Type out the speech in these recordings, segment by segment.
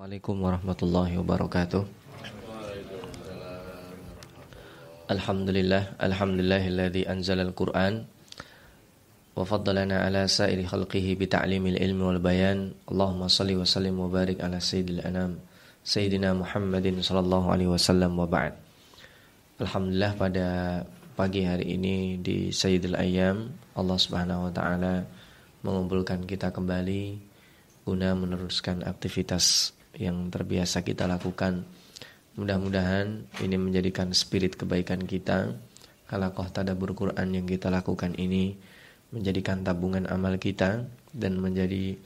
Assalamualaikum warahmatullahi wabarakatuh. Alhamdulillah, alhamdulillahilladzi anzala al-Qur'an wa faddalana ala sa'iri khalqihi bi ta'limil ilmi wal bayan. Allahumma shalli wa sallim wa barik ala sayyidil anam sayyidina Muhammadin sallallahu alaihi wasallam wa ba'd. Alhamdulillah, pada pagi hari ini di Sayyidil Ayyam Allah Subhanahu wa taala mengumpulkan kita kembali guna meneruskan aktivitas yang terbiasa kita lakukan. Mudah-mudahan ini menjadikan spirit kebaikan kita, halaqah tadabbur Quran yang kita lakukan ini menjadikan tabungan amal kita dan menjadi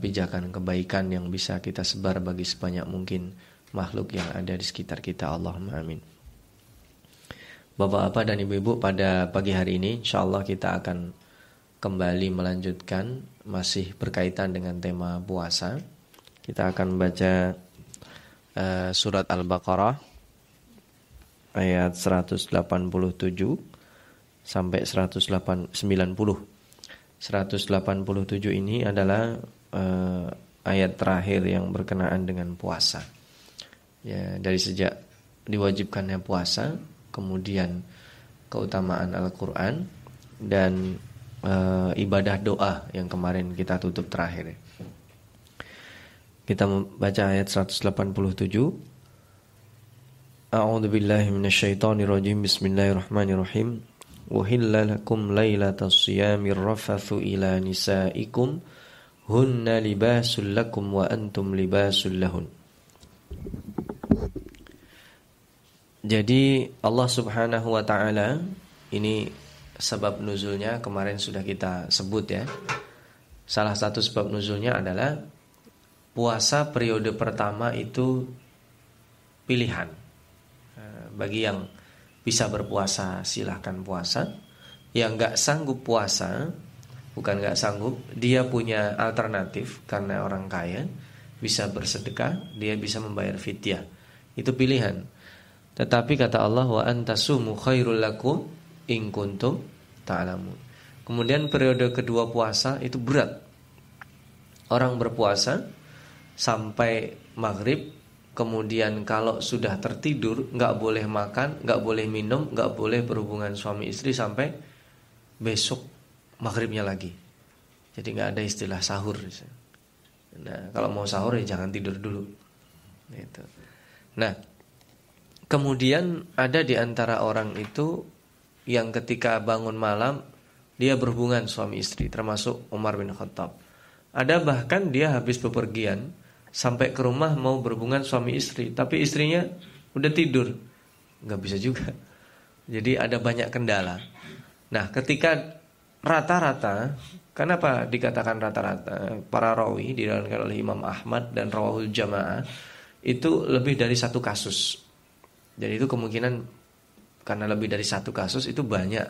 pijakan kebaikan yang bisa kita sebar bagi sebanyak mungkin makhluk yang ada di sekitar kita. Allahumma amin. Bapak-bapak dan ibu-ibu, pada pagi hari ini insyaallah kita akan kembali melanjutkan, masih berkaitan dengan tema puasa. Kita akan baca surat Al-Baqarah ayat 187 sampai 190. 187 ini adalah ayat terakhir yang berkenaan dengan puasa. Ya, dari sejak diwajibkannya puasa, kemudian keutamaan Al-Qur'an dan ibadah doa yang kemarin kita tutup terakhir. Kita membaca ayat 187. A'udzu billahi minasyaitonir rajim. Bismillahirrahmanirrahim. Uhilla lakum lailatas siyamir rafatsu ila nisaikum hunna libasul lakum wa antum libasul lahun. Jadi Allah Subhanahu wa taala ini sebab nuzulnya kemarin sudah kita sebut ya. Salah satu sebab nuzulnya adalah puasa periode pertama itu pilihan. Bagi yang bisa berpuasa silahkan puasa. Yang gak sanggup puasa, bukan gak sanggup, dia punya alternatif karena orang kaya, bisa bersedekah, dia bisa membayar fidyah. Itu pilihan. Tetapi kata Allah, wa antasumu khairul lakum in kuntum ta'lamun. Kemudian periode kedua puasa itu berat. Orang berpuasa sampai maghrib, kemudian kalau sudah tertidur gak boleh makan, gak boleh minum, gak boleh berhubungan suami istri sampai besok maghribnya lagi. Jadi gak ada istilah sahur. Nah, kalau mau sahur ya jangan tidur dulu gitu. Nah, kemudian ada di antara orang itu yang ketika bangun malam dia berhubungan suami istri, termasuk Umar bin Khattab. Ada bahkan dia habis bepergian sampai ke rumah mau berhubungan suami istri, tapi istrinya udah tidur. Gak bisa juga. Jadi ada banyak kendala. Nah, ketika rata-rata, kenapa dikatakan rata-rata? Para rawi diriwayatkan oleh Imam Ahmad dan rawahul jamaah itu lebih dari satu kasus. Jadi itu kemungkinan karena lebih dari satu kasus itu banyak.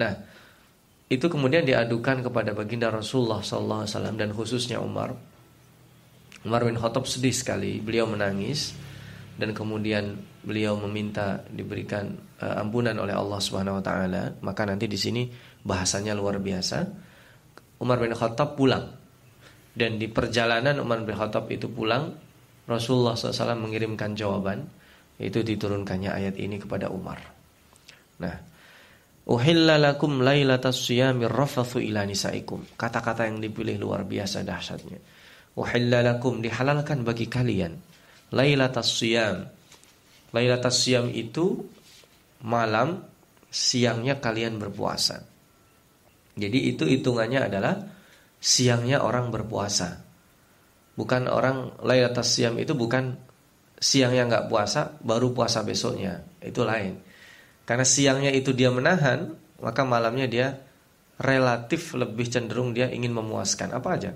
Nah, itu kemudian diadukan kepada baginda Rasulullah SAW dan khususnya Umar. Umar bin Khattab sedih sekali, beliau menangis dan kemudian beliau meminta diberikan ampunan oleh Allah Subhanahu wa taala. Maka nanti di sini bahasanya luar biasa. Umar bin Khattab pulang. Dan di perjalanan Umar bin Khattab itu pulang, Rasulullah SAW mengirimkan jawaban, itu diturunkannya ayat ini kepada Umar. Nah, uhilla lakum lailatas siyamir rafatsu ila nisaikum. Kata-kata yang dipilih luar biasa dahsyatnya. Uhilla lakum, dihalalkan bagi kalian. Lailatas siyam. Lailatas siyam itu malam siangnya kalian berpuasa. Jadi itu hitungannya adalah siangnya orang berpuasa. Bukan orang lailatas siyam itu bukan siangnya nggak puasa baru puasa besoknya, itu lain. Karena siangnya itu dia menahan, maka malamnya dia relatif lebih cenderung dia ingin memuaskan apa aja,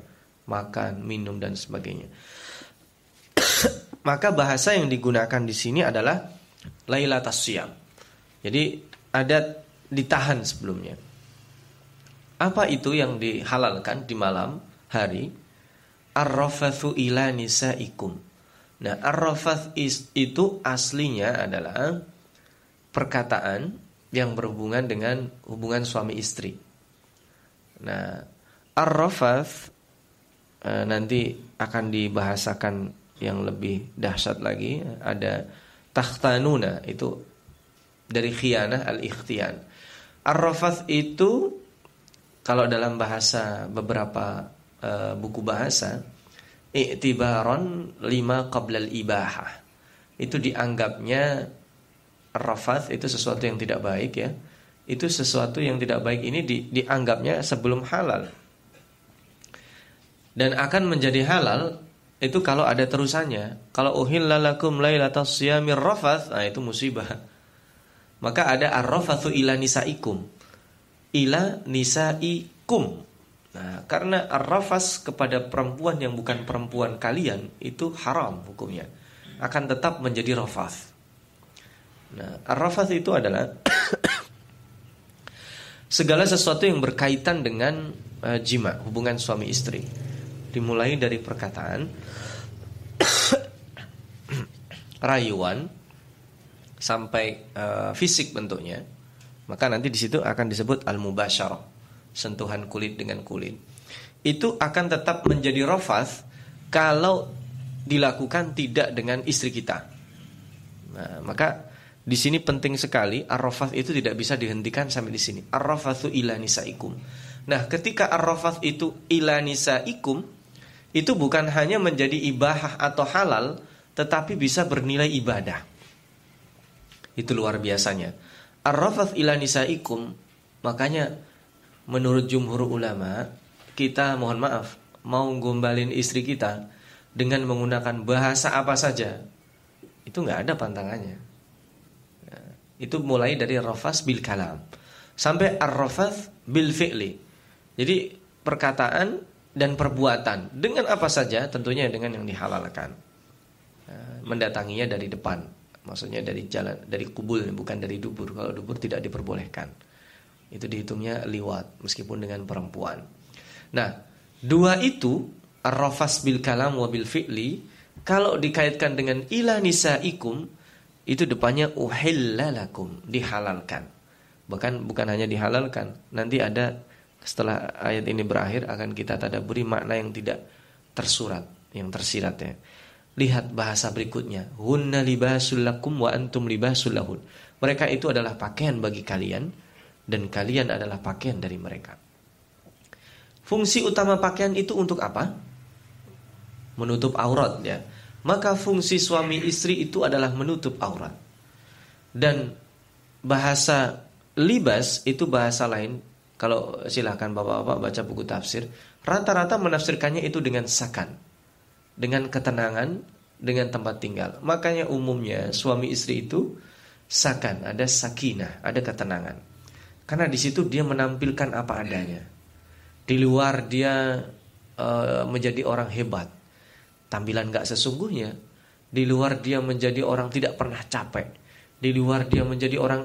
makan, minum dan sebagainya. Maka bahasa yang digunakan di sini adalah lailatas siyam. Jadi ada ditahan sebelumnya. Apa itu yang dihalalkan di malam hari? Ar-rafathu ila nisaikum. Nah, ar-rafath itu aslinya adalah perkataan yang berhubungan dengan hubungan suami istri. Nah, ar-rafath nanti akan dibahasakan yang lebih dahsyat lagi. Ada takhtanuna, itu dari khiyanah, al-ikhtian. Ar-rafath itu kalau dalam bahasa beberapa buku bahasa, i'tibaron lima qablal ibahah, itu dianggapnya ar-rafath itu sesuatu yang tidak baik ya. Itu sesuatu yang tidak baik ini dianggapnya sebelum halal. Dan akan menjadi halal itu kalau ada terusannya. Kalau uhillalakum lailatas siyamir rafath, nah itu musibah. Maka ada ar-rafathu ila nisaikum. Ila nisaikum. Nah, karena ar-rafath kepada perempuan yang bukan perempuan kalian itu haram hukumnya. Akan tetap menjadi rafath. Nah, ar-rafath itu adalah segala sesuatu yang berkaitan dengan jima, hubungan suami istri. Dimulai dari perkataan, rayuan, sampai fisik bentuknya. Maka nanti di situ akan disebut al-mubasyarah, sentuhan kulit dengan kulit. Itu akan tetap menjadi rafath kalau dilakukan tidak dengan istri kita. Nah, maka di sini penting sekali, ar-rafath itu tidak bisa dihentikan sampai di sini. Ar-rafathu ila nisaikum. Nah, ketika ar-rafath itu ila nisaikum, itu bukan hanya menjadi ibahah atau halal, tetapi bisa bernilai ibadah. Itu luar biasanya. Ar-rafath ila nisaikum, makanya menurut jumhur ulama, kita mohon maaf, mau gombalin istri kita dengan menggunakan bahasa apa saja, itu gak ada pantangannya. Itu mulai dari rafath bil kalam sampai ar-rafath bil fi'li. Jadi perkataan dan perbuatan dengan apa saja, tentunya dengan yang dihalalkan. Mendatanginya dari depan, maksudnya dari jalan, dari kubul, bukan dari dubur. Kalau dubur tidak diperbolehkan. Itu dihitungnya liwat meskipun dengan perempuan. Nah, dua itu ar-rafath bil kalam wa bil fi'li kalau dikaitkan dengan ila nisaikum, itu depannya uhillalakum, dihalalkan. Bahkan bukan hanya dihalalkan, nanti ada setelah ayat ini berakhir akan kita tadabburi makna yang tidak tersurat, yang tersirat ya. Lihat bahasa berikutnya, hunna libasul lakum wa antum libasul lahun. Mereka itu adalah pakaian bagi kalian dan kalian adalah pakaian dari mereka. Fungsi utama pakaian itu untuk apa? Menutup aurat ya. Maka fungsi suami istri itu adalah menutup aurat. Dan bahasa libas itu bahasa lain. Kalau silakan bapak-bapak baca buku tafsir, rata-rata menafsirkannya itu dengan sakan, dengan ketenangan, dengan tempat tinggal. Makanya umumnya suami istri itu sakan, ada sakinah, ada ketenangan. Karena di situ dia menampilkan apa adanya. Di luar dia menjadi orang hebat, tampilan gak sesungguhnya. Di luar dia menjadi orang tidak pernah capek. Di luar dia menjadi orang,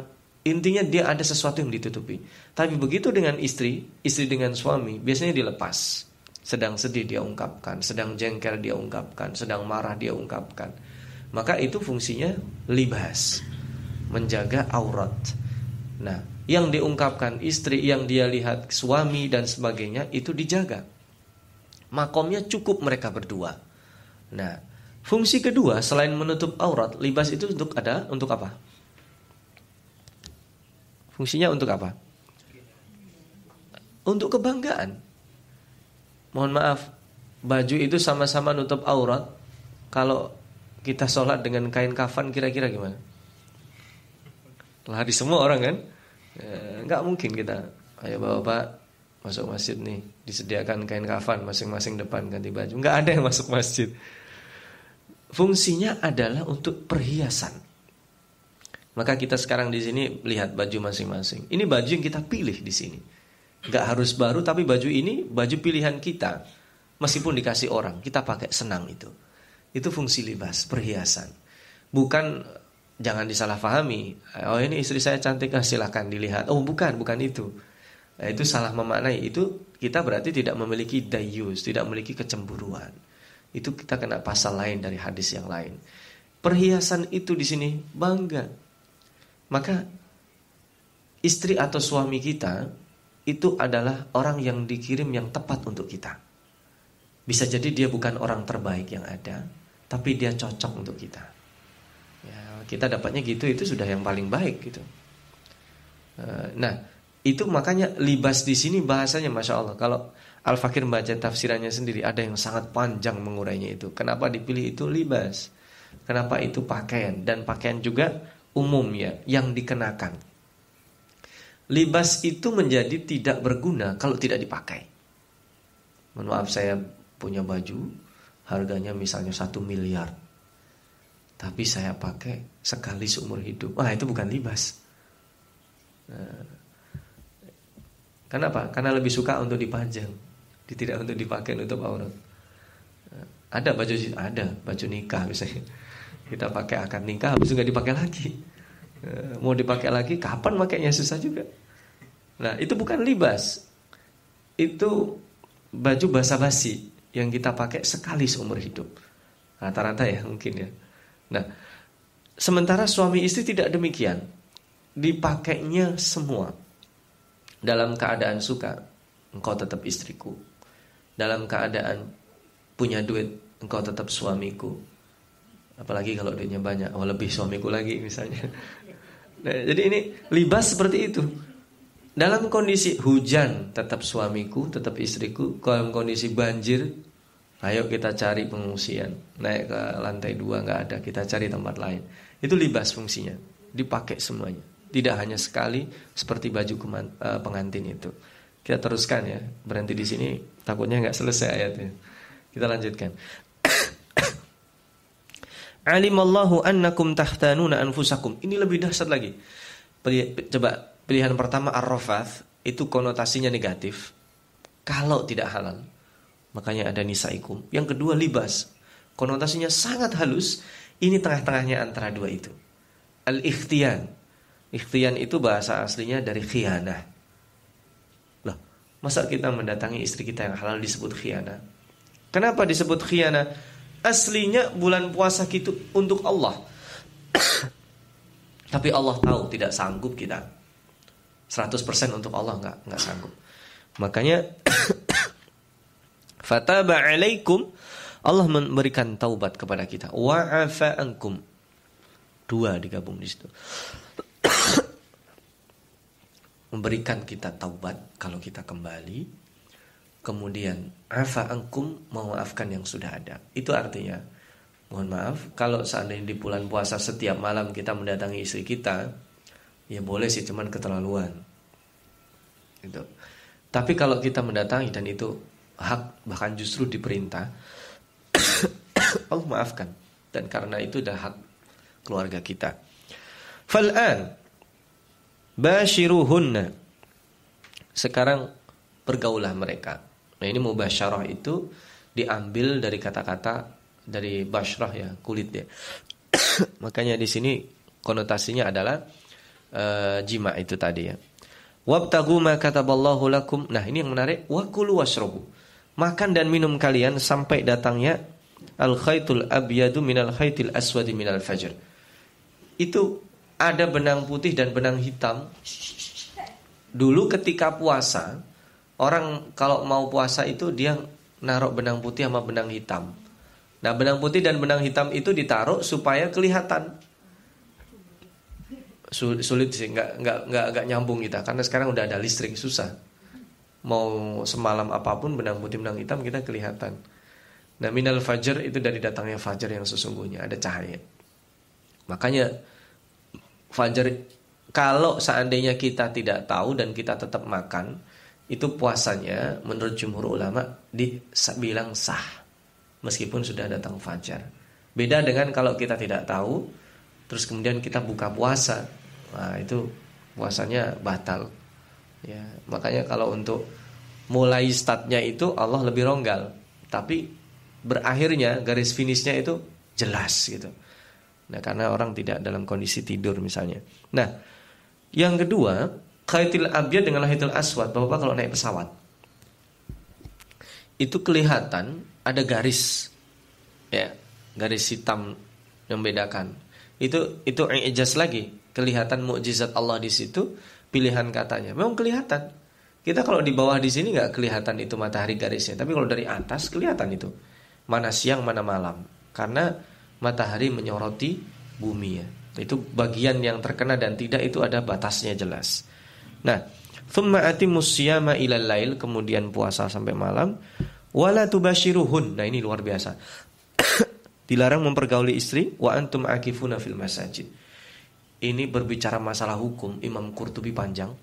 intinya dia ada sesuatu yang ditutupi. Tapi begitu dengan istri, istri dengan suami, biasanya dilepas. Sedang sedih dia ungkapkan, sedang jengkel dia ungkapkan, sedang marah dia ungkapkan. Maka itu fungsinya libas, menjaga aurat. Nah, yang diungkapkan istri, yang dia lihat suami dan sebagainya, itu dijaga. Makomnya cukup mereka berdua. Nah, fungsi kedua selain menutup aurat, libas itu untuk apa? Fungsinya untuk apa? Untuk kebanggaan. Mohon maaf, baju itu sama-sama nutup aurat. Kalau kita sholat dengan kain kafan kira-kira gimana? Lari semua orang kan? Nggak mungkin kita. Ayo bapak-bapak masuk masjid nih, disediakan kain kafan masing-masing depan ganti baju. Nggak ada yang masuk masjid. Fungsinya adalah untuk perhiasan. Maka kita sekarang di sini lihat baju masing-masing. Ini baju yang kita pilih di sini. Gak harus baru, tapi baju ini baju pilihan kita. Meskipun dikasih orang, kita pakai senang itu. Itu fungsi libas, perhiasan. Bukan, jangan disalahpahami. Oh ini istri saya cantik, silakan dilihat. Oh bukan itu. Nah, itu salah memaknai. Itu kita berarti tidak memiliki dayus, tidak memiliki kecemburuan. Itu kita kena pasal lain dari hadis yang lain. Perhiasan itu di sini bangga. Maka istri atau suami kita itu adalah orang yang dikirim yang tepat untuk kita. Bisa jadi dia bukan orang terbaik yang ada, tapi dia cocok untuk kita. Ya, kita dapatnya gitu, itu sudah yang paling baik gitu. Nah, itu makanya libas di sini bahasanya masya Allah. Kalau Al-Fakir baca tafsirannya sendiri, ada yang sangat panjang mengurainya itu. Kenapa dipilih itu libas? Kenapa itu pakaian? Dan pakaian juga umum ya, yang dikenakan. Libas itu menjadi tidak berguna kalau tidak dipakai. Mohon maaf, saya punya baju harganya misalnya 1 miliar, tapi saya pakai sekali seumur hidup. Wah, itu bukan libas. Kenapa? Karena lebih suka untuk dipajang, tidak untuk dipakai untuk aurat. Ada baju nikah misalnya, kita pakai akad nikah, habis itu nggak dipakai lagi. Mau dipakai lagi kapan makainya susah juga. Nah, itu bukan libas. Itu baju basa-basi yang kita pakai sekali seumur hidup, rata-rata ya mungkin ya. Nah, sementara suami istri tidak demikian, dipakainya semua. Dalam keadaan suka, engkau tetap istriku. Dalam keadaan punya duit, engkau tetap suamiku. Apalagi kalau duitnya banyak, oh lebih suamiku lagi misalnya. Nah, jadi ini libas seperti itu. Dalam kondisi hujan, tetap suamiku, tetap istriku. Dalam kondisi banjir, ayo kita cari pengungsian, naik ke lantai 2, nggak ada, kita cari tempat lain. Itu libas fungsinya, dipakai semuanya. Tidak hanya sekali seperti baju pengantin itu. Kita teruskan ya, berhenti di sini takutnya nggak selesai ayatnya. Kita lanjutkan. Alimallahu annakum tahtanuna anfusakum. Ini lebih dahsyat lagi. Coba pilihan pertama ar-rafath itu konotasinya negatif. Kalau tidak halal, makanya ada nisaikum. Yang kedua libas, konotasinya sangat halus. Ini tengah-tengahnya antara dua itu. Al-ikhtiyan. Ikhtiyan itu bahasa aslinya dari khianah. Loh, masa kita mendatangi istri kita yang halal disebut khianah? Kenapa disebut khianah? Aslinya bulan puasa itu untuk Allah. Tapi Allah tahu tidak sanggup kita. 100% untuk Allah enggak sanggup. Makanya fataba alaikum, Allah memberikan taubat kepada kita. Wa afa ankum. Dua digabung di situ. Memberikan kita taubat kalau kita kembali. Kemudian afa ankum, memaafkan yang sudah ada. Itu artinya, mohon maaf, kalau seandainya di bulan puasa setiap malam kita mendatangi istri kita, ya boleh sih, cuman keterlaluan gitu. Tapi kalau kita mendatangi dan itu hak, bahkan justru diperintah, Allah maafkan. Dan karena itu dah hak keluarga kita. Fal'an bashiruhunna, sekarang pergaulah mereka. Nah, ini mubasyarah itu diambil dari kata-kata dari basyrah ya, kulit ya. Makanya di sini konotasinya adalah jima itu tadi ya. Wabtagu ma kataballahu lakum. Nah, ini yang menarik, wakulu washrabu. Makan dan minum kalian sampai datangnya al-khaitul abyadu minal khaitil aswadi minal fajr. Itu ada benang putih dan benang hitam. Dulu ketika puasa, orang kalau mau puasa itu dia naruh benang putih sama benang hitam. Nah, benang putih dan benang hitam itu ditaruh supaya kelihatan. Sulit sih, nggak nyambung kita, karena sekarang udah ada listrik, susah. Mau semalam apapun benang putih benang hitam kita kelihatan. Nah, minal fajr itu dari datangnya fajar yang sesungguhnya, ada cahaya. Makanya fajar, kalau seandainya kita tidak tahu dan kita tetap makan, itu puasanya menurut jumhur ulama dibilang sah meskipun sudah datang fajar. Beda dengan kalau kita tidak tahu terus kemudian kita buka puasa, nah itu puasanya batal ya. Makanya kalau untuk mulai startnya itu Allah lebih ronggal, tapi berakhirnya garis finishnya itu jelas gitu. Nah, karena orang tidak dalam kondisi tidur misalnya. Nah, yang kedua khaitil abyad dengan khaitil aswad. Bapak kalau naik pesawat itu kelihatan ada garis ya, garis hitam yang membedakan. Itu i'jaz lagi, kelihatan mukjizat Allah di situ, pilihan katanya. Memang kelihatan. Kita kalau di bawah di sini nggak kelihatan itu matahari garisnya, tapi kalau dari atas kelihatan itu mana siang mana malam, karena matahari menyoroti bumi ya. Itu bagian yang terkena dan tidak itu ada batasnya jelas. Nah, thumma atimus siyama ilal lail, kemudian puasa sampai malam, wala tubashiruhun. Nah, ini luar biasa. Dilarang mempergauli istri, wa antum akifuna fil masajid. Ini berbicara masalah hukum, Imam Qurtubi panjang.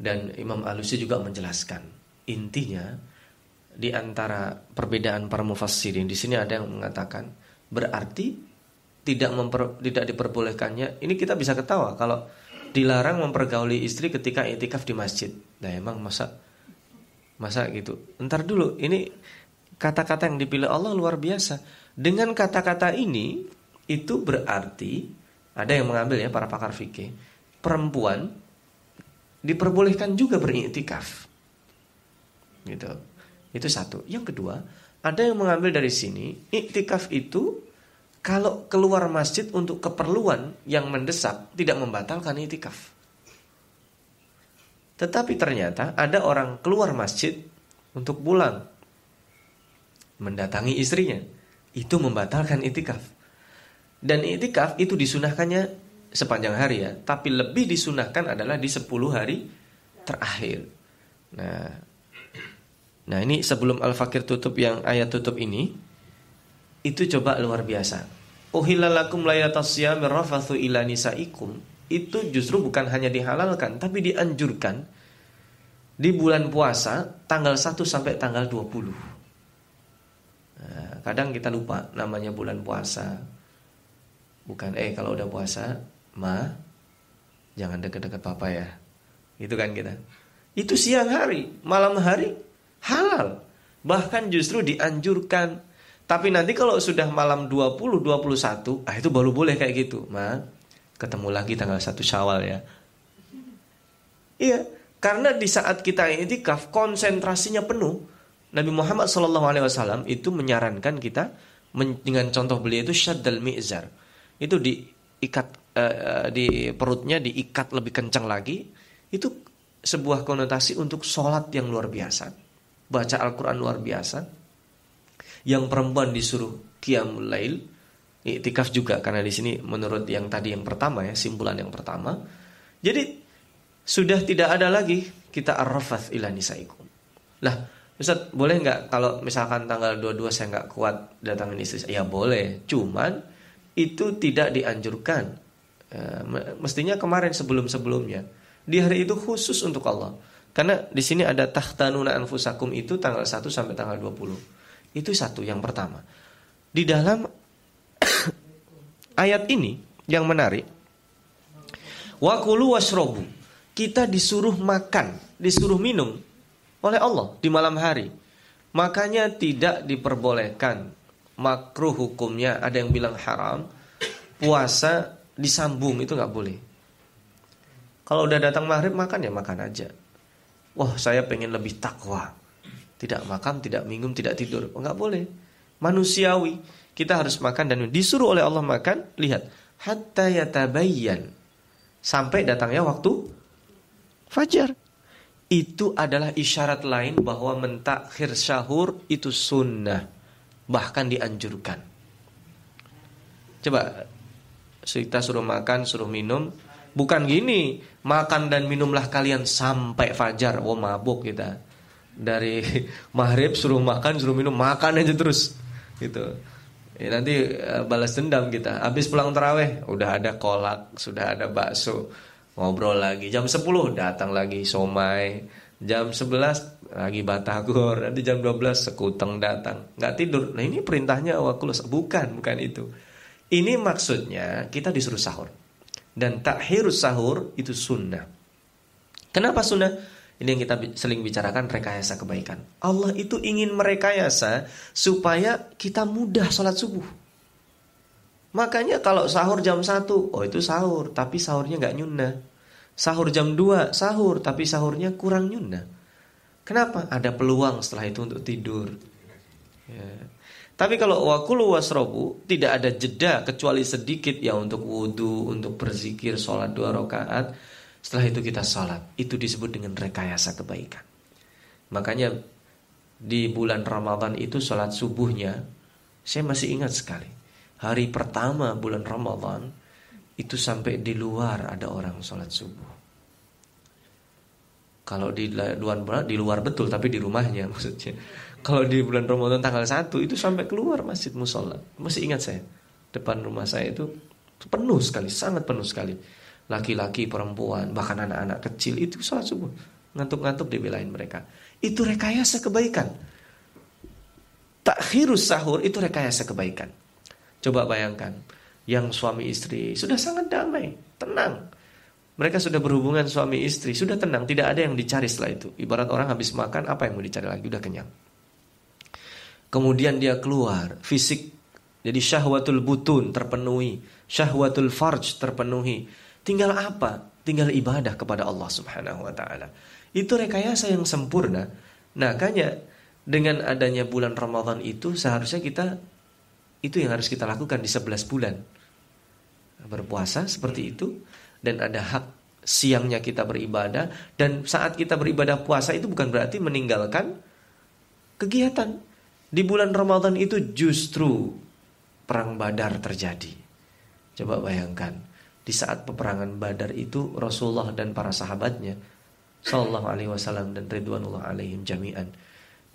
Dan Imam Alusi juga menjelaskan. Intinya di antara perbedaan para mufassirin, di sini ada yang mengatakan berarti tidak diperbolehkannya. Ini kita bisa ketawa kalau dilarang mempergauli istri ketika itikaf di masjid. Nah, emang masa gitu. Entar dulu, ini kata-kata yang dipilih Allah luar biasa. Dengan kata-kata ini itu berarti ada yang mengambil ya para pakar fikih, perempuan diperbolehkan juga beriktikaf. Gitu. Itu satu. Yang kedua, ada yang mengambil dari sini iktikaf itu kalau keluar masjid untuk keperluan yang mendesak tidak membatalkan itikaf. Tetapi ternyata ada orang keluar masjid untuk pulang mendatangi istrinya, itu membatalkan itikaf. Dan itikaf itu disunahkannya sepanjang hari ya, tapi lebih disunahkan adalah di 10 hari terakhir. Nah ini sebelum Al-Fakir tutup yang ayat tutup ini, itu coba luar biasa. Uhillalakum layatas siyamir rafathu ila nisaikum. Itu justru bukan hanya dihalalkan, tapi dianjurkan di bulan puasa tanggal 1 sampai tanggal 20. Nah, kadang kita lupa namanya bulan puasa. Bukan kalau udah puasa, ma jangan deket-deket papa ya. Itu kan kita. Itu siang hari, malam hari halal. Bahkan justru dianjurkan. Tapi nanti kalau sudah malam 20, 21, itu baru boleh kayak gitu. Ma, ketemu lagi tanggal 1 Syawal ya. Iya, karena di saat kita i'tikaf konsentrasinya penuh. Nabi Muhammad SAW itu menyarankan kita dengan contoh beliau itu syaddal mi'zar. Itu diikat di perutnya diikat lebih kencang lagi. Itu sebuah konotasi untuk sholat yang luar biasa. Baca Al-Quran luar biasa. Yang perempuan disuruh qiyamul lail, iktikaf juga, karena di sini menurut yang tadi yang pertama ya, simpulan yang pertama. Jadi sudah tidak ada lagi kita arrafat ila nisaikum. Lah, Ustaz, boleh enggak kalau misalkan tanggal 22 saya enggak kuat datangin istri? Ya boleh, cuman itu tidak dianjurkan. Mestinya kemarin sebelum-sebelumnya. Di hari itu khusus untuk Allah. Karena di sini ada tahtanuna anfusakum itu tanggal 1 sampai tanggal 20. Itu satu yang pertama. Di dalam ayat ini yang menarik, wakulu wasrobu, kita disuruh makan, disuruh minum oleh Allah di malam hari. Makanya tidak diperbolehkan, makruh hukumnya. Ada yang bilang haram. Puasa disambung itu gak boleh. Kalau udah datang maghrib makan ya makan aja. Wah, saya pengen lebih takwa. Tidak makan, tidak minum, tidak tidur. Enggak boleh. Manusiawi. Kita harus makan dan disuruh oleh Allah makan. Lihat. Hatta yatabayyan. Sampai datangnya waktu fajar. Itu adalah isyarat lain bahwa mentakhir syahur itu sunnah. Bahkan dianjurkan. Coba kita suruh makan, suruh minum. Bukan gini. Makan dan minumlah kalian sampai fajar. Oh, mabuk kita. Dari maghrib suruh makan, suruh minum, makan aja terus gitu ya. Nanti balas dendam kita. Habis pulang tarawih udah ada kolak, sudah ada bakso. Ngobrol lagi, jam 10 datang lagi somai. Jam 11 lagi batagor. Nanti jam 12 sekuteng datang. Gak tidur. Nah, ini perintahnya wakulus. Bukan itu. Ini maksudnya kita disuruh sahur. Dan takhirus sahur itu sunnah. Kenapa sunnah? Ini yang kita sering bicarakan, rekayasa kebaikan. Allah itu ingin merekayasa supaya kita mudah sholat subuh. Makanya kalau sahur jam 1, oh itu sahur, tapi sahurnya gak nyunnah. Sahur jam 2, sahur, tapi sahurnya kurang nyunnah. Kenapa? Ada peluang setelah itu untuk tidur. Ya. Tapi kalau wakulu wasrobu, tidak ada jeda kecuali sedikit ya untuk wudu, untuk berzikir, sholat 2 rakaat. Setelah itu kita sholat. Itu disebut dengan rekayasa kebaikan. Makanya di bulan Ramadan itu sholat subuhnya, saya masih ingat sekali. Hari pertama bulan Ramadan itu sampai di luar ada orang sholat subuh. Kalau di luar betul, tapi di rumahnya maksudnya. Kalau di bulan Ramadan tanggal 1 itu sampai keluar masjid musola. Masih ingat saya, depan rumah saya itu penuh sekali, sangat penuh sekali. Laki-laki, perempuan, bahkan anak-anak kecil itu sholat subuh. Ngantuk-ngantuk dibelain mereka. Itu rekayasa kebaikan. Takhirus sahur itu rekayasa kebaikan. Coba bayangkan, yang suami istri sudah sangat damai, tenang. Mereka sudah berhubungan suami istri, sudah tenang, tidak ada yang dicari setelah itu. Ibarat orang habis makan, apa yang mau dicari lagi, udah kenyang. Kemudian dia keluar, fisik, jadi syahwatul butun terpenuhi, syahwatul farj terpenuhi. Tinggal apa? Tinggal ibadah kepada Allah Subhanahu wa ta'ala. Itu rekayasa yang sempurna. Nah, makanya dengan adanya bulan Ramadan itu seharusnya kita, itu yang harus kita lakukan di 11 bulan. Berpuasa seperti itu. Dan ada hak siangnya kita beribadah. Dan saat kita beribadah puasa itu bukan berarti meninggalkan kegiatan. Di bulan Ramadan itu justru perang Badar terjadi. Coba bayangkan, di saat peperangan Badar itu Rasulullah dan para sahabatnya sallallahu alaihi wasallam dan ridwanullah alaihim jami'an,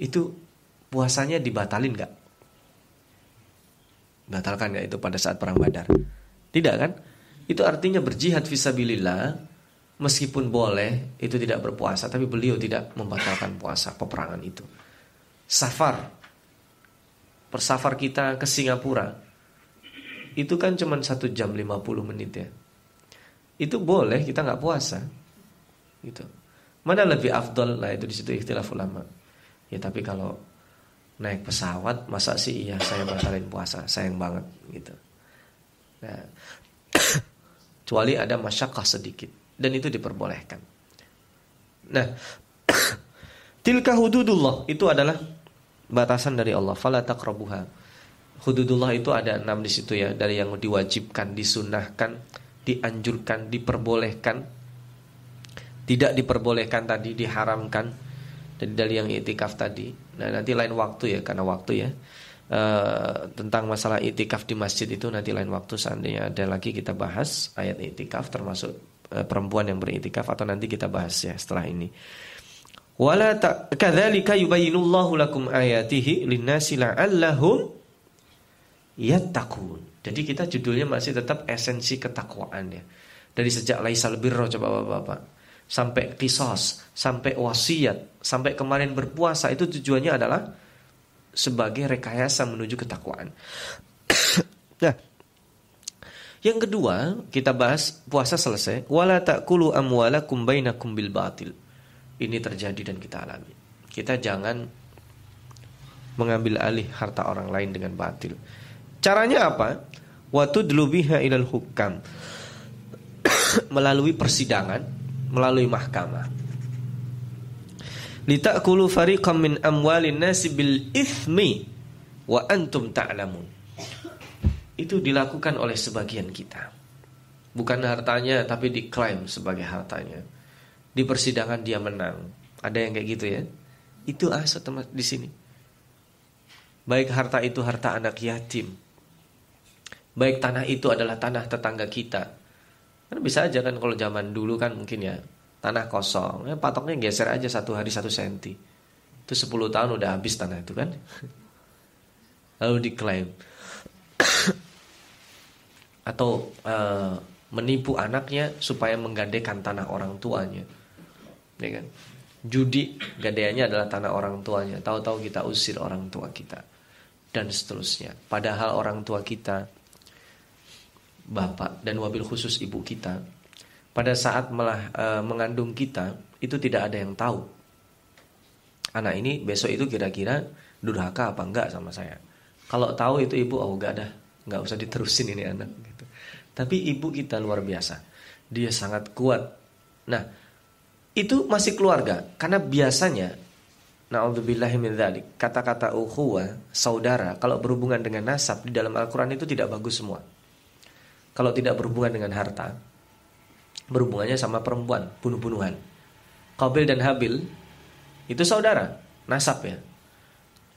itu puasanya dibatalin gak? Batalkan gak itu pada saat perang Badar? Tidak kan? Itu artinya berjihad fisabilillah, meskipun boleh itu tidak berpuasa, tapi beliau tidak membatalkan puasa peperangan itu. Safar, persafar kita ke Singapura, itu kan cuma 1 jam 50 menit ya. Itu boleh kita gak puasa gitu. Mana lebih afdol? Nah itu disitu ikhtilaf ulama. Ya tapi kalau naik pesawat, masa sih iya saya batalin puasa, sayang banget gitu. Nah kecuali ada masyakkah sedikit, dan itu diperbolehkan. Nah, tilka hududullah, itu adalah batasan dari Allah. Fala taqrabuha. Hududullah itu ada 6 di situ ya, dari yang diwajibkan, disunnahkan, dianjurkan, diperbolehkan, tidak diperbolehkan tadi, diharamkan, dari yang itikaf tadi. Nah, nanti lain waktu ya, karena waktu ya. Tentang masalah itikaf di masjid itu nanti lain waktu, seandainya ada lagi kita bahas ayat itikaf, termasuk perempuan yang beritikaf, atau nanti kita bahas ya setelah ini. Wala kadzalika yubayyinullahu lakum ayatihi linnasi la'allahum yattaqun. Jadi kita judulnya masih tetap esensi ketakwaan ya. Dari sejak laisal birro, coba Bapak-bapak, sampai qisas, sampai wasiat, sampai kemarin berpuasa, itu tujuannya adalah sebagai rekayasa menuju ketakwaan. Nah, yang kedua kita bahas, puasa selesai. Wala ta'kulu amwalakum bainakum bil batil. Ini terjadi dan kita alami. Kita jangan mengambil alih harta orang lain dengan batil. Caranya apa? Wa tudlu biha ilal hukam. Melalui persidangan, melalui mahkamah. Litaqulu fariqam min amwalin nasi bil ithmi wa antum ta'lamun. Itu dilakukan oleh sebagian kita. Bukan hartanya tapi diklaim sebagai hartanya. Di persidangan dia menang. Ada yang kayak gitu ya. Itu asal di sini. Baik harta itu harta anak yatim, baik tanah itu adalah tanah tetangga kita. Kan bisa aja kan, kalau zaman dulu kan mungkin ya, tanah kosong, patoknya geser aja 1 hari 1 senti. Itu 10 tahun udah habis tanah itu kan. Lalu diklaim. Atau menipu anaknya supaya menggadaikan tanah orang tuanya. Ya kan? Judi, gadaiannya adalah tanah orang tuanya. Tahu-tahu kita usir orang tua kita. Dan seterusnya. Padahal orang tua kita, bapak dan wabil khusus ibu kita, pada saat mengandung kita, itu tidak ada yang tahu. Anak ini besok itu kira-kira durhaka apa enggak sama saya. Kalau tahu itu ibu, oh enggak dah, enggak usah diterusin ini anak. Gitu. Tapi ibu kita luar biasa. Dia sangat kuat. Nah, itu masih keluarga. Karena biasanya, na'udzubillahi min dzalik, kata-kata ukhuwah, saudara, kalau berhubungan dengan nasab, di dalam Al-Quran itu tidak bagus semua. Kalau tidak berhubungan dengan harta, berhubungannya sama perempuan, bunuh-bunuhan. Qabil dan Habil itu saudara, nasab ya.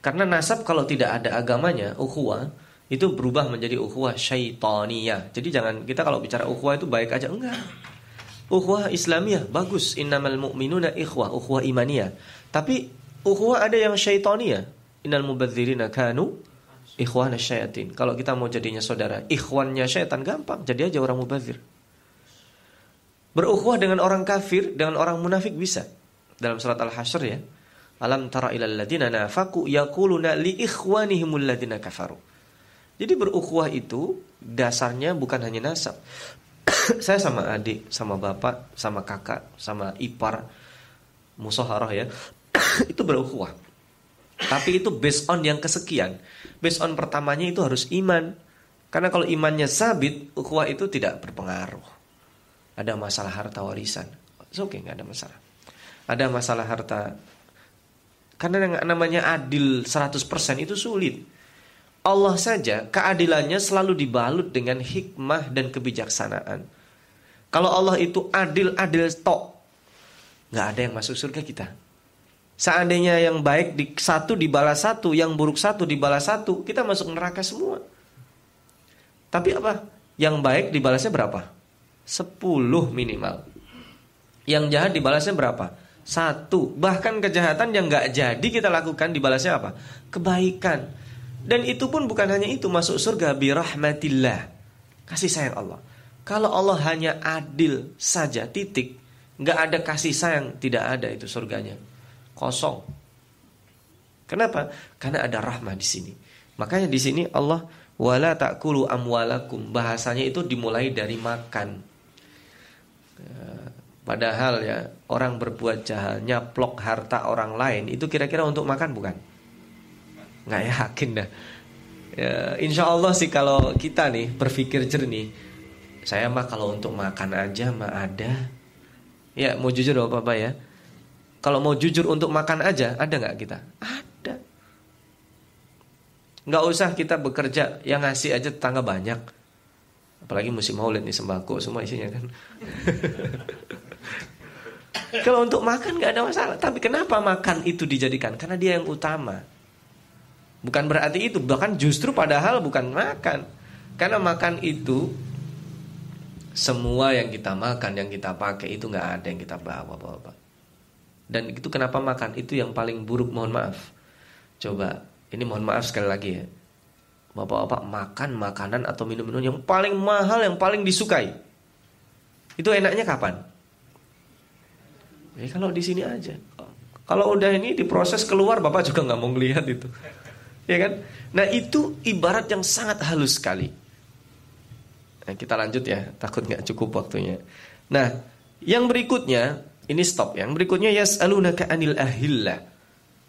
Karena nasab kalau tidak ada agamanya, ukhuwah, itu berubah menjadi ukhuwah syaitaniyah. Jadi jangan, kita kalau bicara ukhuwah itu baik aja, enggak. Ukhuwah Islamiyah bagus, innamal mu'minuna ikhwah, ukhuwah imaniyah. Tapi ukhuwah ada yang syaitaniyah. Innal mubadzirina kanu ikhwana syayatin. Kalau kita mau jadinya saudara ikhwannya syaitan, gampang, jadi aja orang mubadzir. Berukhuwah dengan orang kafir, dengan orang munafik bisa. Dalam surat Al-Hasyr ya, alam tara ilal ladina nafaqu yaquluna li ikhwanihimul ladina kafaru. Jadi berukhuwah itu dasarnya bukan hanya nasab. Saya sama adik, sama bapak, sama kakak, sama ipar, musyawarah ya. Itu berukhuwah. Tapi itu based on yang kesekian. Based on pertamanya itu harus iman. Karena kalau imannya sabit, ukhuwah itu tidak berpengaruh. Ada masalah harta warisan, oke, nggak ada masalah. Ada masalah harta, karena yang namanya adil 100% itu sulit. Allah saja keadilannya selalu dibalut dengan hikmah dan kebijaksanaan. Kalau Allah itu adil tok, nggak ada yang masuk surga kita. Seandainya yang baik di satu dibalas satu, yang buruk satu dibalas satu, kita masuk neraka semua. Tapi apa? Yang baik dibalasnya berapa? 10 minimal. Yang jahat dibalasnya berapa? 1. Bahkan kejahatan yang gak jadi kita lakukan dibalasnya apa? Kebaikan. Dan itu pun bukan hanya itu. Masuk surga birahmatillah, kasih sayang Allah. Kalau Allah hanya adil saja, titik, gak ada kasih sayang, tidak ada itu surganya, kosong. Kenapa? Karena ada rahmah di sini. Makanya di sini Allah wala ta'kulu amwalakum, bahasanya itu dimulai dari makan. Padahal ya, orang berbuat jahal nyaplok harta orang lain itu kira-kira untuk makan bukan? Nggak yakin dah ya. Insya Allah sih kalau kita nih berpikir jernih, saya mah kalau untuk makan aja mah ada. Ya mau jujur dong Bapak ya, kalau mau jujur untuk makan aja ada nggak kita? Ada. Nggak usah kita bekerja, yang ngasih aja tetangga banyak. Apalagi musim Maulid nih, sembako semua isinya kan. Kalau untuk makan gak ada masalah. Tapi kenapa makan itu dijadikan? Karena dia yang utama. Bukan berarti itu, bahkan justru padahal bukan makan. Karena makan itu, semua yang kita makan, yang kita pakai itu gak ada yang kita bawa. Dan itu kenapa makan itu yang paling buruk, mohon maaf. Coba, ini mohon maaf sekali lagi ya, Bapak-bapak makan makanan atau minum-minuman yang paling mahal, yang paling disukai, itu enaknya kapan? Kalau di sini aja. Kalau udah ini diproses keluar, Bapak juga nggak mau ngelihat itu, ya kan? Nah itu ibarat yang sangat halus sekali. Nah, kita lanjut ya, takut nggak cukup waktunya. Nah yang berikutnya ini stop. Yang berikutnya yas'alunaka anil ahillah,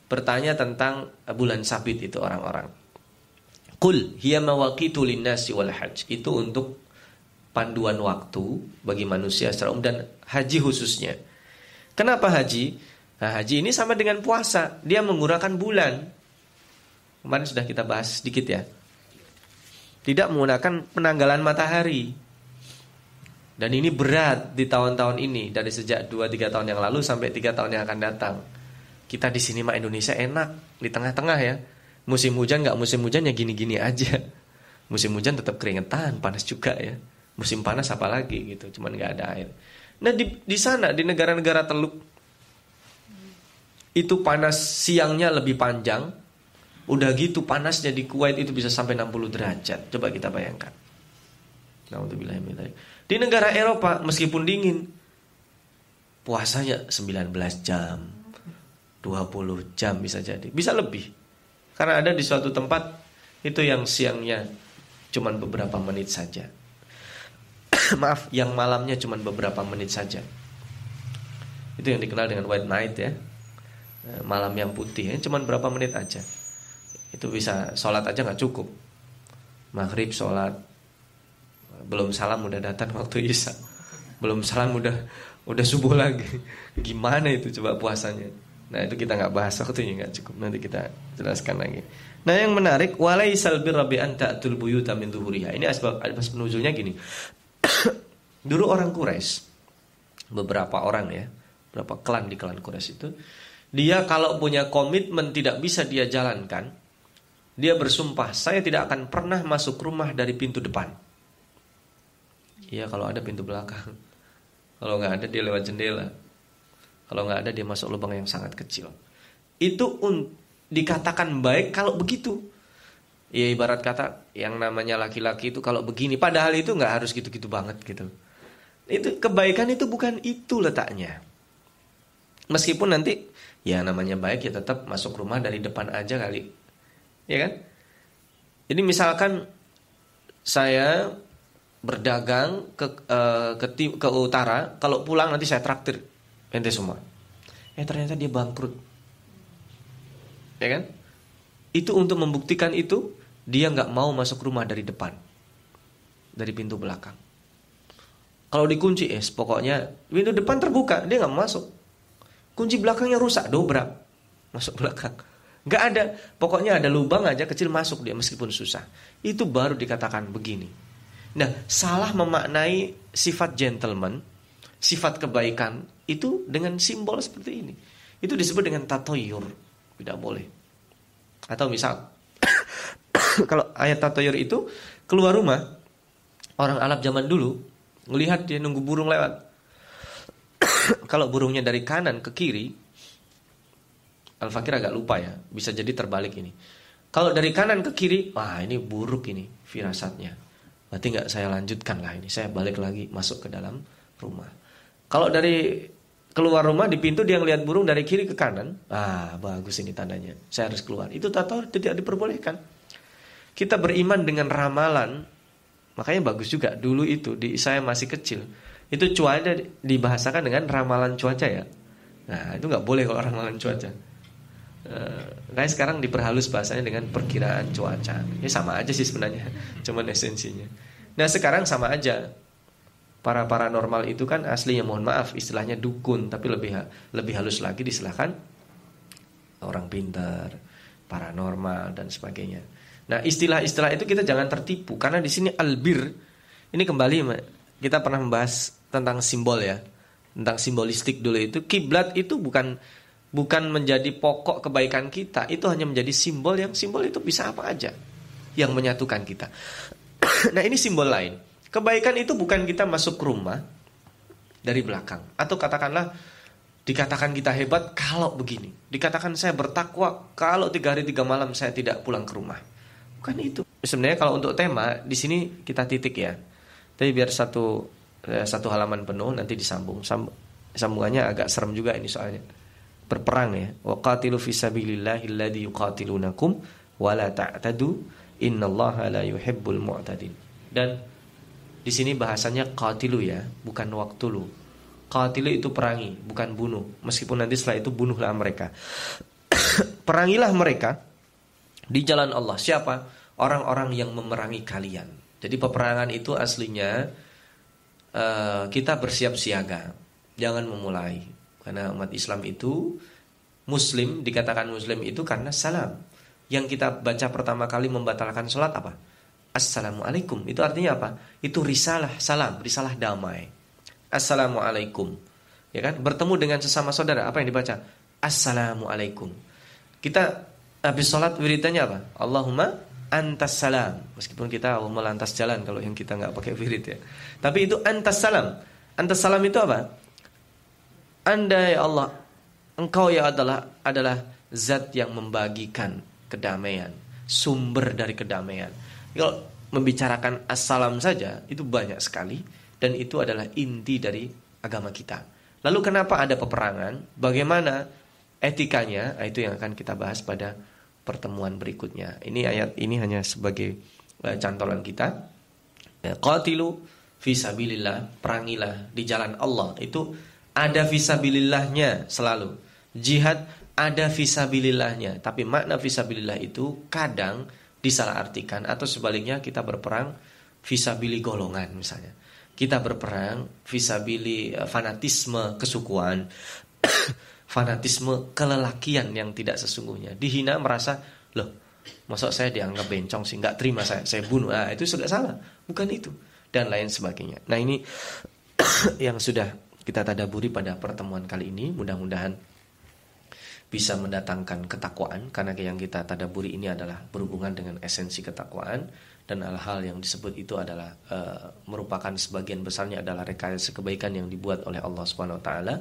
bertanya tentang bulan sabit itu orang-orang. Qul hiya mawaqitu linnasi wal hajj, itu untuk panduan waktu bagi manusia secara umum dan haji khususnya. Kenapa haji? Nah, haji ini sama dengan puasa, dia menggunakan bulan. Kemarin sudah kita bahas sedikit ya. Tidak menggunakan penanggalan matahari. Dan ini berat di tahun-tahun ini, dari sejak 2-3 tahun yang lalu sampai 3 tahun yang akan datang. Kita di sini mah Indonesia enak, di tengah-tengah ya. Musim hujan gak musim hujan ya gini-gini aja. Musim hujan tetap keringetan, panas juga ya. Musim panas apalagi gitu, cuman gak ada air. Nah di sana, di negara-negara Teluk, itu panas siangnya lebih panjang. Udah gitu panasnya di Kuwait itu bisa sampai 60 derajat. Coba kita bayangkan. Di negara Eropa meskipun dingin, puasanya 19 jam, 20 jam bisa jadi, bisa lebih. Karena ada di suatu tempat itu yang siangnya cuman beberapa menit saja. Maaf, yang malamnya cuman beberapa menit saja. Itu yang dikenal dengan white night ya. Malam yang putih, cuman berapa menit aja. Itu bisa sholat aja gak cukup. Maghrib sholat, belum salam udah datang waktu isya. Belum salam udah subuh lagi. Gimana itu coba puasanya? Nah itu kita gak bahas, waktunya gak cukup, nanti kita jelaskan lagi. Nah yang menarik, walaisal birrabi anta'atul buyuta min zuhuriha. Ini asbab penuzulnya gini. Dulu orang Quraisy beberapa orang ya, beberapa klan di klan Quraisy itu, dia kalau punya komitmen tidak bisa dia jalankan, dia bersumpah, saya tidak akan pernah masuk rumah dari pintu depan. Iya, kalau ada pintu belakang. Kalau nggak ada dia lewat jendela. Kalau nggak ada dia masuk lubang yang sangat kecil. Itu dikatakan baik kalau begitu. Ya ibarat kata yang namanya laki-laki itu kalau begini, padahal itu nggak harus gitu-gitu banget gitu. Itu kebaikan itu bukan itu letaknya. Meskipun nanti ya namanya baik ya tetap masuk rumah dari depan aja kali, ya kan? Jadi misalkan saya berdagang ke utara, kalau pulang nanti saya traktir ente semua. Ternyata dia bangkrut, ya kan? Itu untuk membuktikan itu dia nggak mau masuk rumah dari depan, dari pintu belakang. Kalau dikunci pokoknya pintu depan terbuka dia nggak masuk. Kunci belakangnya rusak, dobrak, masuk belakang. Gak ada, pokoknya ada lubang aja kecil masuk dia meskipun susah. Itu baru dikatakan begini. Nah, salah memaknai sifat gentleman, sifat kebaikan itu dengan simbol seperti ini. Itu disebut dengan tatoyur, tidak boleh. Atau misal, kalau ayat tatoyur itu keluar rumah, orang Arab zaman dulu melihat dia nunggu burung lewat. Kalau burungnya dari kanan ke kiri, Al-Fakir agak lupa ya, bisa jadi terbalik ini. Kalau dari kanan ke kiri, wah ini buruk ini firasatnya, berarti nggak saya lanjutkan lah ini, saya balik lagi masuk ke dalam rumah. Kalau dari keluar rumah di pintu dia ngelihat burung dari kiri ke kanan, ah bagus ini tandanya, saya harus keluar. Itu tatoyur tidak diperbolehkan. Kita beriman dengan ramalan, makanya bagus juga dulu itu saya masih kecil. Itu cuaca dibahasakan dengan ramalan cuaca ya. Nah itu gak boleh kalau ramalan cuaca. Kayak sekarang diperhalus bahasanya dengan perkiraan cuaca. Ya sama aja sih sebenarnya, cuman esensinya. Nah sekarang sama aja. Para paranormal itu kan aslinya mohon maaf istilahnya dukun, tapi lebih halus lagi disilahkan orang pintar, paranormal dan sebagainya. Nah istilah-istilah itu kita jangan tertipu, karena di sini albir ini kembali. Kita pernah membahas tentang simbol ya, tentang simbolistik dulu itu. Kiblat itu bukan menjadi pokok kebaikan kita, itu hanya menjadi simbol, yang simbol itu bisa apa aja yang menyatukan kita. Nah ini simbol lain. Kebaikan itu bukan kita masuk rumah dari belakang, atau katakanlah dikatakan kita hebat kalau begini, dikatakan saya bertakwa kalau 3 hari 3 malam saya tidak pulang ke rumah. Bukan itu. Sebenarnya kalau untuk tema di sini kita titik ya. Tapi biar satu halaman penuh nanti disambung. Sambungannya agak serem juga ini soalnya. Berperang ya. Wa qatilu fi sabilillahi alladzi yuqatilunakum wa la ta'tadu innallaha la yuhibbul mu'tadin. Dan di sini bahasanya qatilu ya, bukan waqtulu. Qatilu itu perangi, bukan bunuh. Meskipun nanti setelah itu bunuhlah mereka. Perangilah mereka di jalan Allah. Siapa? Orang-orang yang memerangi kalian. Jadi peperangan itu aslinya kita bersiap siaga, jangan memulai. Karena umat Islam itu Muslim, dikatakan Muslim itu karena salam. Yang kita baca pertama kali membatalkan sholat apa? Assalamualaikum. Itu artinya apa? Itu risalah salam, risalah damai. Assalamualaikum. Ya kan? Bertemu dengan sesama saudara, apa yang dibaca? Assalamualaikum. Kita habis sholat wiridnya apa? Allahumma antas salam, meskipun kita melantas jalan kalau yang kita nggak pakai wirid ya, tapi itu antas salam. Antas salam itu apa? Anda ya Allah, Engkau ya adalah Zat yang membagikan kedamaian, sumber dari kedamaian. Kalau membicarakan assalam saja itu banyak sekali, dan itu adalah inti dari agama kita. Lalu kenapa ada peperangan? Bagaimana etikanya? Itu yang akan kita bahas pada pertemuan berikutnya. Ini ayat ini hanya sebagai cantolan kita. Qatilu fisabilillah, perangilah di jalan Allah. Itu ada fisabilillahnya selalu. Jihad ada fisabilillahnya, tapi makna fisabilillah itu kadang disalahartikan, atau sebaliknya kita berperang fisabili golongan misalnya. Kita berperang fisabili fanatisme kesukuan. Fanatisme kelelakian yang tidak sesungguhnya, dihina, merasa loh masa saya dianggap bencong sih, nggak terima saya bunuh. Nah, itu sudah salah, bukan itu, dan lain sebagainya. Nah ini yang sudah kita tadaburi pada pertemuan kali ini. Mudah-mudahan bisa mendatangkan ketakwaan, karena yang kita tadaburi ini adalah berhubungan dengan esensi ketakwaan, dan hal-hal yang disebut itu adalah merupakan sebagian besarnya adalah rekayasa kebaikan yang dibuat oleh Allah Subhanahu wa taala.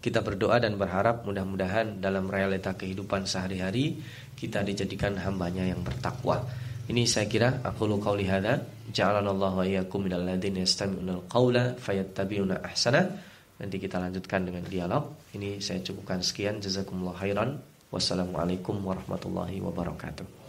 Kita berdoa dan berharap mudah-mudahan dalam realita kehidupan sehari-hari kita dijadikan hambanya yang bertakwa. Ini saya kira aku lu qauli hadza, ja'alanallahu wa iyyakum minal ladzina yastami'unal qaula fayattabi'una ahsana. Nanti kita lanjutkan dengan dialog. Ini saya cukupkan sekian. Jazakumullah khairan. Wassalamualaikum warahmatullahi wabarakatuh.